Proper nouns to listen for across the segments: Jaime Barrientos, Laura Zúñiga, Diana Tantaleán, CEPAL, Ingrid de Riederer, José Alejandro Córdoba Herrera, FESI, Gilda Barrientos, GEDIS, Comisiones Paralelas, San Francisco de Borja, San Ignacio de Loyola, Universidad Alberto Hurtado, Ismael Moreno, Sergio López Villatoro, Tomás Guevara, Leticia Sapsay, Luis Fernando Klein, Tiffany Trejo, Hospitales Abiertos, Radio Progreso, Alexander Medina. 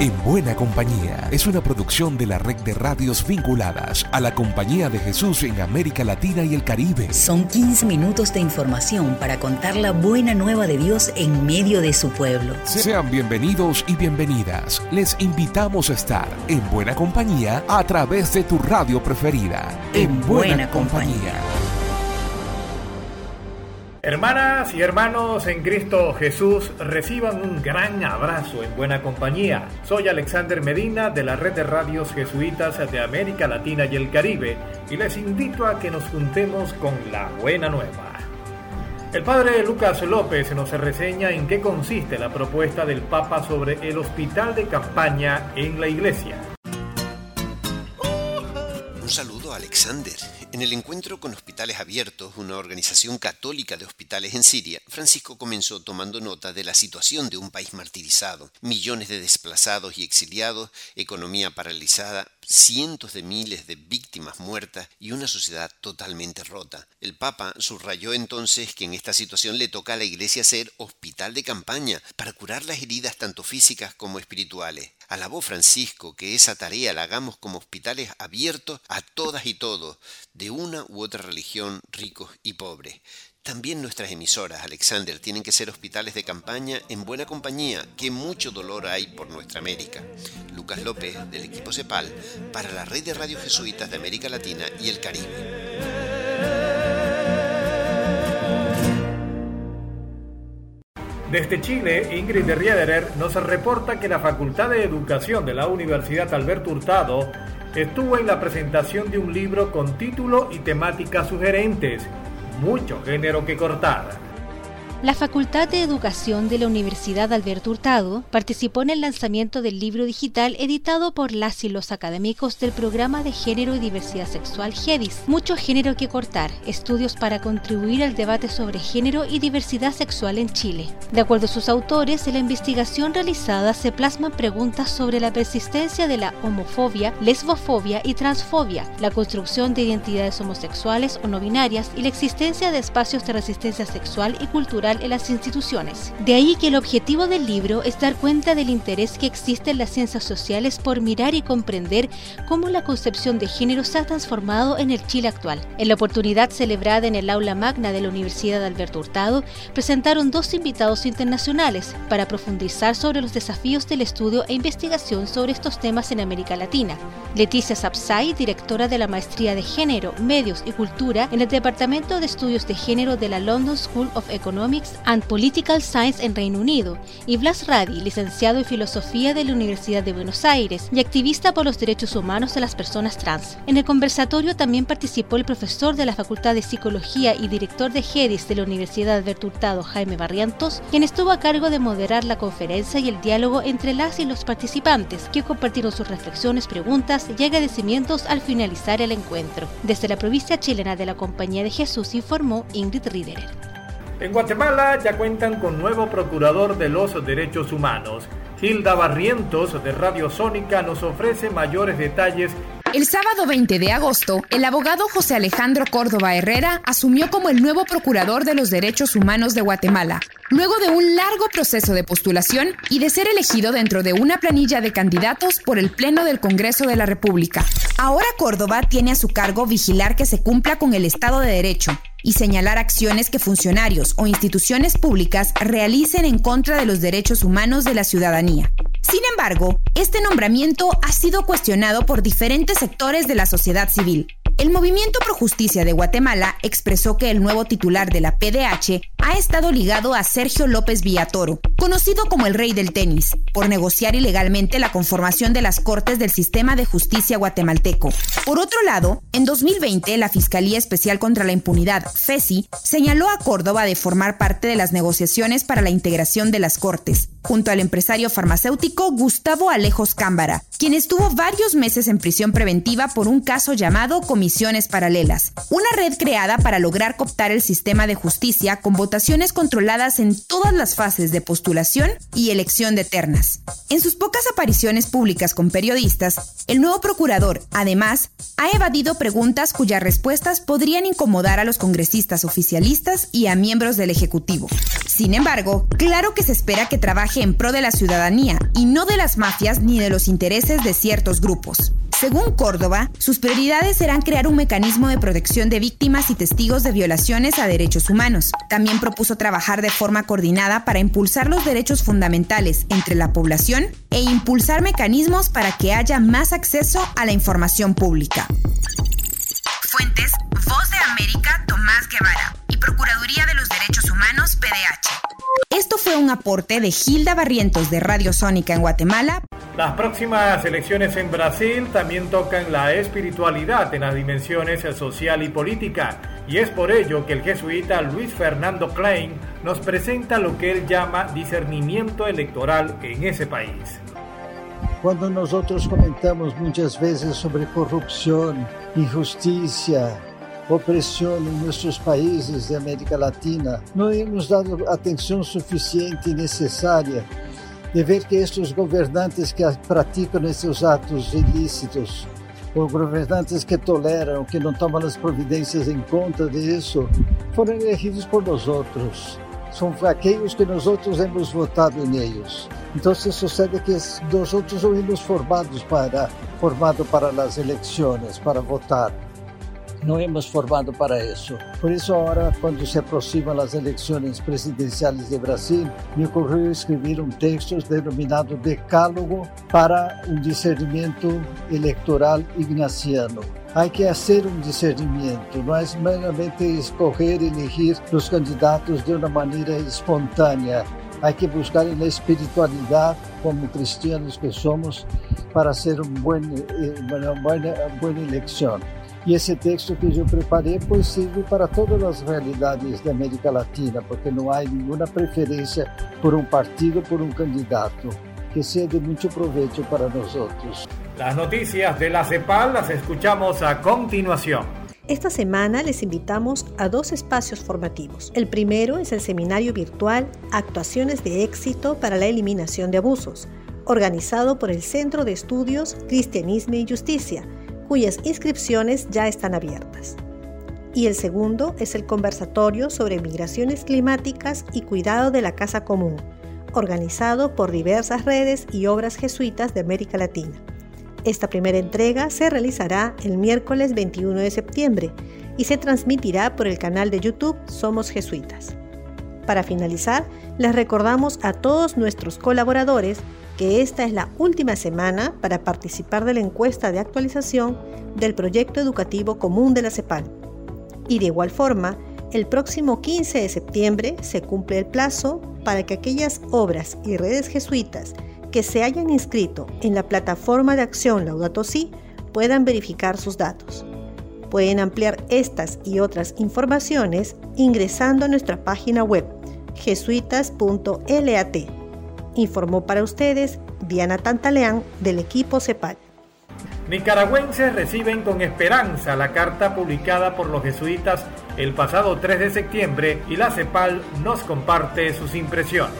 En Buena Compañía es una producción de la red de radios vinculadas a la Compañía de Jesús en América Latina y el Caribe. Son 15 minutos de información para contar la buena nueva de Dios en medio de su pueblo. Sean bienvenidos y bienvenidas. Les invitamos a estar en Buena Compañía a través de tu radio preferida. En Buena Compañía. Hermanas y hermanos en Cristo Jesús, reciban un gran abrazo en Buena Compañía. Soy Alexander Medina de la Red de Radios Jesuitas de América Latina y el Caribe y les invito a que nos juntemos con la Buena Nueva. El padre Lucas López nos reseña en qué consiste la propuesta del Papa sobre el hospital de campaña en la Iglesia. Un saludo a Alexander. En el encuentro con Hospitales Abiertos, una organización católica de hospitales en Siria, Francisco comenzó tomando nota de la situación de un país martirizado, millones de desplazados y exiliados, economía paralizada, cientos de miles de víctimas muertas y una sociedad totalmente rota. El Papa subrayó entonces que en esta situación le toca a la Iglesia ser hospital de campaña para curar las heridas tanto físicas como espirituales. Alabó Francisco que esa tarea la hagamos como hospitales abiertos a todas y todos, de una u otra religión, ricos y pobres. También nuestras emisoras, Alexander, tienen que ser hospitales de campaña en Buena Compañía, que mucho dolor hay por nuestra América. Lucas López, del equipo CEPAL, para la Red de Radios Jesuitas de América Latina y el Caribe. Desde Chile, Ingrid de Riederer nos reporta que la Facultad de Educación de la Universidad Alberto Hurtado estuvo en la presentación de un libro con título y temáticas sugerentes, mucho género que cortar. La Facultad de Educación de la Universidad Alberto Hurtado participó en el lanzamiento del libro digital editado por las y los académicos del programa de Género y Diversidad Sexual GEDIS, Mucho Género que Cortar, estudios para contribuir al debate sobre género y diversidad sexual en Chile. De acuerdo a sus autores, en la investigación realizada se plasman preguntas sobre la persistencia de la homofobia, lesbofobia y transfobia, la construcción de identidades homosexuales o no binarias y la existencia de espacios de resistencia sexual y cultural en las instituciones. De ahí que el objetivo del libro es dar cuenta del interés que existe en las ciencias sociales por mirar y comprender cómo la concepción de género se ha transformado en el Chile actual. En la oportunidad celebrada en el aula magna de la Universidad Alberto Hurtado, presentaron dos invitados internacionales para profundizar sobre los desafíos del estudio e investigación sobre estos temas en América Latina. Leticia Sapsay, directora de la Maestría de Género, Medios y Cultura en el Departamento de Estudios de Género de la London School of Economics and Political Science en Reino Unido, y Blas Radi, licenciado en Filosofía de la Universidad de Buenos Aires y activista por los derechos humanos de las personas trans. En el conversatorio también participó el profesor de la Facultad de Psicología y director de GEDIS de la Universidad Alberto Hurtado, Jaime Barrientos, quien estuvo a cargo de moderar la conferencia y el diálogo entre las y los participantes, que compartieron sus reflexiones, preguntas y agradecimientos al finalizar el encuentro. Desde la provincia chilena de la Compañía de Jesús informó Ingrid Riederer. En Guatemala ya cuentan con nuevo procurador de los derechos humanos. Hilda Barrientos de Radio Sónica nos ofrece mayores detalles. El sábado 20 de agosto, el abogado José Alejandro Córdoba Herrera asumió como el nuevo procurador de los derechos humanos de Guatemala, luego de un largo proceso de postulación y de ser elegido dentro de una planilla de candidatos por el Pleno del Congreso de la República. Ahora Córdoba tiene a su cargo vigilar que se cumpla con el Estado de Derecho y señalar acciones que funcionarios o instituciones públicas realicen en contra de los derechos humanos de la ciudadanía. Sin embargo, este nombramiento ha sido cuestionado por diferentes sectores de la sociedad civil. El Movimiento Pro Justicia de Guatemala expresó que el nuevo titular de la PDH ha estado ligado a Sergio López Villatoro, conocido como el Rey del Tenis, por negociar ilegalmente la conformación de las Cortes del Sistema de Justicia guatemalteco. Por otro lado, en 2020, la Fiscalía Especial contra la Impunidad, FESI, señaló a Córdoba de formar parte de las negociaciones para la integración de las Cortes, junto al empresario farmacéutico Gustavo Alejos Cámbara, quien estuvo varios meses en prisión preventiva por un caso llamado Comisiones Paralelas, una red creada para lograr cooptar el sistema de justicia con votaciones votaciones controladas en todas las fases de postulación y elección de ternas. En sus pocas apariciones públicas con periodistas, el nuevo procurador, además, ha evadido preguntas cuyas respuestas podrían incomodar a los congresistas oficialistas y a miembros del Ejecutivo. Sin embargo, claro que se espera que trabaje en pro de la ciudadanía y no de las mafias ni de los intereses de ciertos grupos. Según Córdoba, sus prioridades serán crear un mecanismo de protección de víctimas y testigos de violaciones a derechos humanos. También propuso trabajar de forma coordinada para impulsar los derechos fundamentales entre la población e impulsar mecanismos para que haya más acceso a la información pública. Fuentes: Voz de América, Tomás Guevara, y Procuraduría de los Derechos Humanos, PDH. Esto fue un aporte de Gilda Barrientos de Radio Sónica en Guatemala. Las próximas elecciones en Brasil también tocan la espiritualidad en las dimensiones social y política, y es por ello que el jesuita Luis Fernando Klein nos presenta lo que él llama discernimiento electoral en ese país. Cuando nosotros comentamos muchas veces sobre corrupción, injusticia, opresión en nuestros países de América Latina, no hemos dado atención suficiente y necesaria de ver que estos gobernantes que practican estos actos ilícitos, o gobernantes que toleran, que no toman las providencias en contra de eso, fueron elegidos por nosotros. Son aquellos que nosotros hemos votado en ellos. Entonces sucede que nosotros fuimos formados para las elecciones, para votar. No hemos formado para eso. Por eso ahora, cuando se aproximan las elecciones presidenciales de Brasil, me ocurrió escribir un texto denominado Decálogo para un discernimiento electoral ignaciano. Hay que hacer un discernimiento, no es meramente escoger, elegir los candidatos de una manera espontánea. Hay que buscar en la espiritualidad, como cristianos que somos, para hacer una buena elección. Y ese texto que yo preparé pues sirve para todas las realidades de América Latina, porque no hay ninguna preferencia por un partido, por un candidato, que sea de mucho provecho para nosotros. Las noticias de la CEPAL las escuchamos a continuación. Esta semana les invitamos a dos espacios formativos. El primero es el seminario virtual Actuaciones de éxito para la eliminación de abusos, organizado por el Centro de Estudios Cristianismo y Justicia, cuyas inscripciones ya están abiertas. Y el segundo es el conversatorio sobre migraciones climáticas y cuidado de la casa común, organizado por diversas redes y obras jesuitas de América Latina. Esta primera entrega se realizará el miércoles 21 de septiembre y se transmitirá por el canal de YouTube Somos Jesuitas. Para finalizar, les recordamos a todos nuestros colaboradores que esta es la última semana para participar de la encuesta de actualización del Proyecto Educativo Común de la CEPAL. Y de igual forma, el próximo 15 de septiembre se cumple el plazo para que aquellas obras y redes jesuitas que se hayan inscrito en la plataforma de acción Laudato Si puedan verificar sus datos. Pueden ampliar estas y otras informaciones ingresando a nuestra página web jesuitas.lat. Informó para ustedes Diana Tantaleán del equipo CEPAL. Nicaragüenses reciben con esperanza la carta publicada por los jesuitas el pasado 3 de septiembre y la CEPAL nos comparte sus impresiones.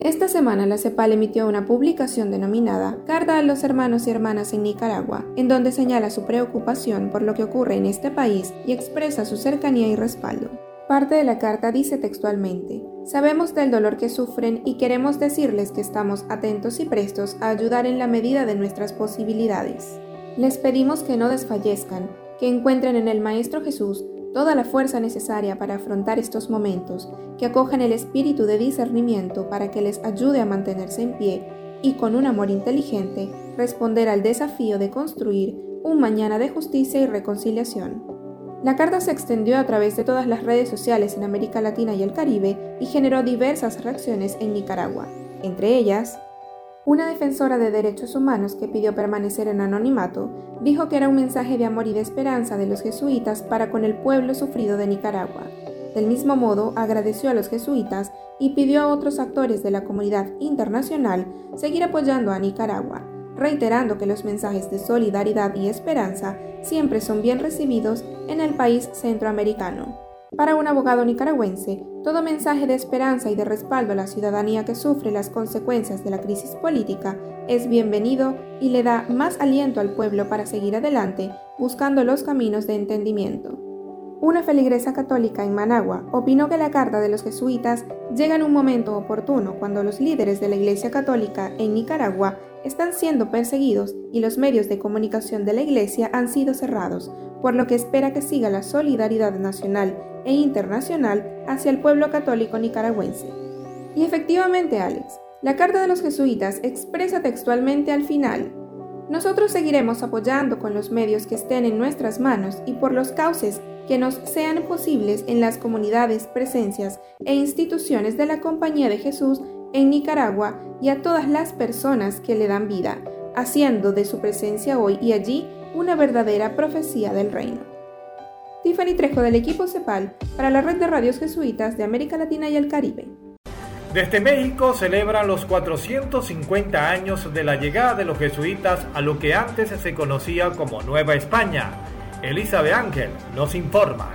Esta semana la CEPAL emitió una publicación denominada Carta a los hermanos y hermanas en Nicaragua, en donde señala su preocupación por lo que ocurre en este país y expresa su cercanía y respaldo. Parte de la carta dice textualmente: sabemos del dolor que sufren y queremos decirles que estamos atentos y prestos a ayudar en la medida de nuestras posibilidades. Les pedimos que no desfallezcan, que encuentren en el Maestro Jesús toda la fuerza necesaria para afrontar estos momentos, que acojan el espíritu de discernimiento para que les ayude a mantenerse en pie y con un amor inteligente responder al desafío de construir un mañana de justicia y reconciliación. La carta se extendió a través de todas las redes sociales en América Latina y el Caribe y generó diversas reacciones en Nicaragua, entre ellas... Una defensora de derechos humanos que pidió permanecer en anonimato dijo que era un mensaje de amor y de esperanza de los jesuitas para con el pueblo sufrido de Nicaragua. Del mismo modo, agradeció a los jesuitas y pidió a otros actores de la comunidad internacional seguir apoyando a Nicaragua, reiterando que los mensajes de solidaridad y esperanza siempre son bien recibidos en el país centroamericano. Para un abogado nicaragüense, todo mensaje de esperanza y de respaldo a la ciudadanía que sufre las consecuencias de la crisis política es bienvenido y le da más aliento al pueblo para seguir adelante buscando los caminos de entendimiento. Una feligresa católica en Managua opinó que la carta de los jesuitas llega en un momento oportuno cuando los líderes de la Iglesia Católica en Nicaragua están siendo perseguidos y los medios de comunicación de la Iglesia han sido cerrados, por lo que espera que siga la solidaridad nacional e internacional hacia el pueblo católico nicaragüense. Y efectivamente, Alex, la carta de los jesuitas expresa textualmente al final: nosotros seguiremos apoyando con los medios que estén en nuestras manos y por los cauces que nos sean posibles en las comunidades, presencias e instituciones de la Compañía de Jesús en Nicaragua y a todas las personas que le dan vida, haciendo de su presencia hoy y allí una verdadera profecía del reino. Tiffany Trejo, del equipo CEPAL, para la Red de Radios Jesuitas de América Latina y el Caribe. Desde México celebran los 450 años de la llegada de los jesuitas a lo que antes se conocía como Nueva España. Elizabeth Ángel nos informa.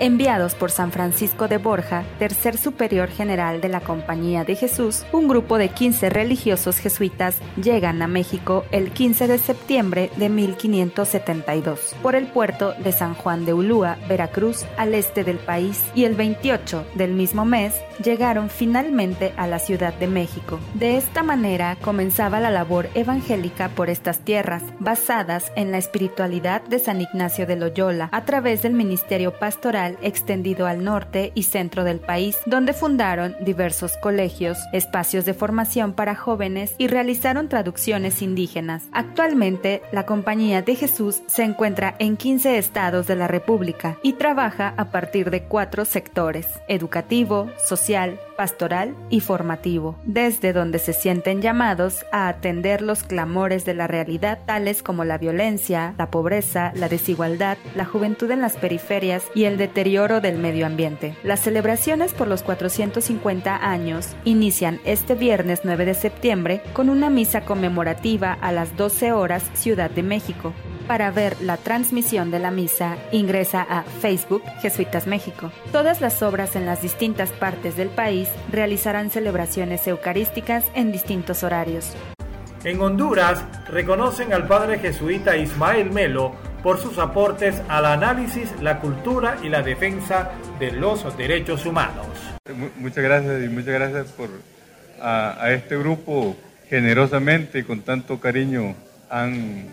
Enviados por San Francisco de Borja, tercer superior general de la Compañía de Jesús, un grupo de 15 religiosos jesuitas llegan a México el 15 de septiembre de 1572 por el puerto de San Juan de Ulúa, Veracruz, al este del país, y el 28 del mismo mes llegaron finalmente a la Ciudad de México. De esta manera comenzaba la labor evangélica por estas tierras, basadas en la espiritualidad de San Ignacio de Loyola, a través del ministerio pastoral extendido al norte y centro del país, donde fundaron diversos colegios, espacios de formación para jóvenes y realizaron traducciones indígenas. Actualmente, la Compañía de Jesús se encuentra en 15 estados de la República y trabaja a partir de 4 sectores: educativo, social, pastoral y formativo, desde donde se sienten llamados a atender los clamores de la realidad, tales como la violencia, la pobreza, la desigualdad, la juventud en las periferias y el deterioro del medio ambiente. Las celebraciones por los 450 años inician este viernes 9 de septiembre con una misa conmemorativa a las 12 horas Ciudad de México. Para ver la transmisión de la misa, ingresa a Facebook Jesuitas México. Todas las obras en las distintas partes del país realizarán celebraciones eucarísticas en distintos horarios. En Honduras, reconocen al padre jesuita Ismael Melo por sus aportes al análisis, la cultura y la defensa de los derechos humanos. Muchas gracias, y muchas gracias por a este grupo generosamente y con tanto cariño han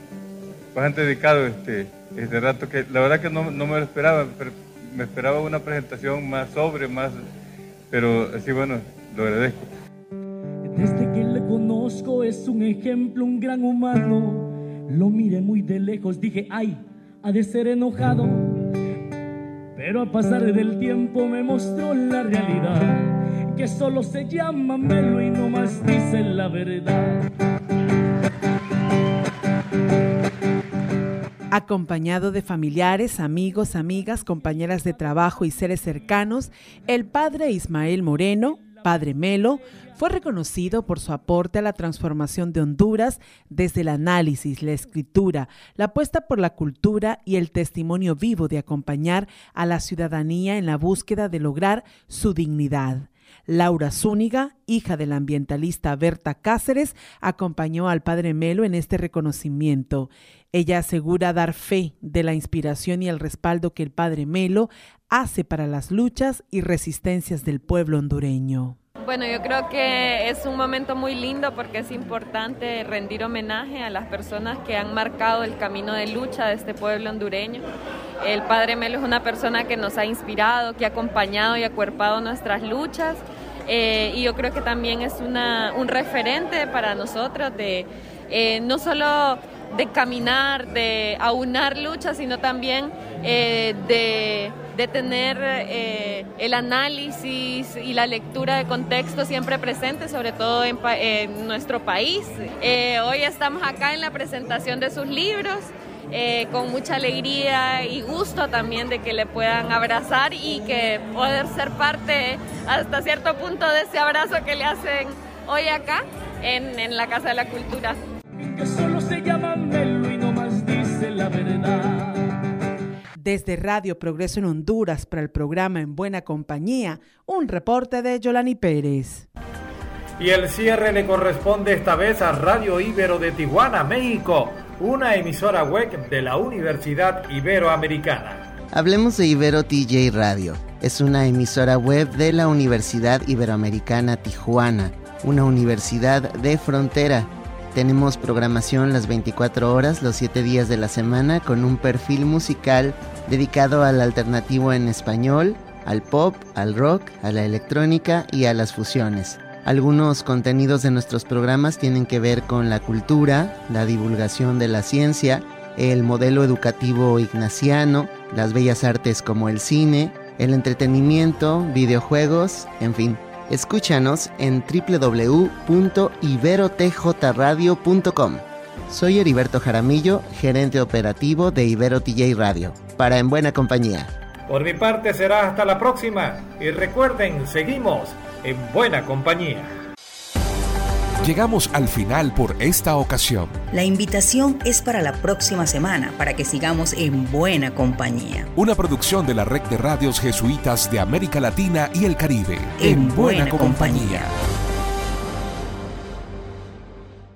dedicado este rato, que la verdad que no me lo esperaba, pero me esperaba una presentación más, pero así bueno, lo agradezco. Desde que le conozco es un ejemplo, un gran humano, lo miré muy de lejos, dije, ay, ha de ser enojado, pero a pasar del tiempo me mostró la realidad, que solo se llama Melo y no más dice la verdad. Acompañado de familiares, amigos, amigas, compañeras de trabajo y seres cercanos, el padre Ismael Moreno, padre Melo, fue reconocido por su aporte a la transformación de Honduras desde el análisis, la escritura, la apuesta por la cultura y el testimonio vivo de acompañar a la ciudadanía en la búsqueda de lograr su dignidad. Laura Zúñiga, hija de la ambientalista Berta Cáceres, acompañó al padre Melo en este reconocimiento. Ella asegura dar fe de la inspiración y el respaldo que el padre Melo hace para las luchas y resistencias del pueblo hondureño. Bueno, yo creo que es un momento muy lindo porque es importante rendir homenaje a las personas que han marcado el camino de lucha de este pueblo hondureño. El padre Melo es una persona que nos ha inspirado, que ha acompañado y acuerpado nuestras luchas, y yo creo que también es un referente para nosotros de no solo de caminar, de aunar luchas, sino también de tener el análisis y la lectura de contexto siempre presente, sobre todo en nuestro país. Hoy estamos acá en la presentación de sus libros, con mucha alegría y gusto también de que le puedan abrazar y que poder ser parte hasta cierto punto de ese abrazo que le hacen hoy acá en la Casa de la Cultura. Desde Radio Progreso en Honduras, para el programa En Buena Compañía, un reporte de Yolani Pérez. Y el cierre le corresponde esta vez a Radio Ibero de Tijuana, México, una emisora web de la Universidad Iberoamericana. Hablemos de Ibero TJ Radio. Es una emisora web de la Universidad Iberoamericana Tijuana, una universidad de frontera. Tenemos programación las 24 horas, los 7 días de la semana, con un perfil musical dedicado al alternativo en español, al pop, al rock, a la electrónica y a las fusiones. Algunos contenidos de nuestros programas tienen que ver con la cultura, la divulgación de la ciencia, el modelo educativo ignaciano, las bellas artes como el cine, el entretenimiento, videojuegos, en fin. Escúchanos en www.iberotjradio.com. Soy Heriberto Jaramillo, gerente operativo de Ibero TJ Radio, para En Buena Compañía. Por mi parte será hasta la próxima y recuerden, seguimos En Buena Compañía. Llegamos al final por esta ocasión. La invitación es para la próxima semana, para que sigamos En Buena Compañía. Una producción de la Red de Radios Jesuitas de América Latina y el Caribe. En Buena Compañía.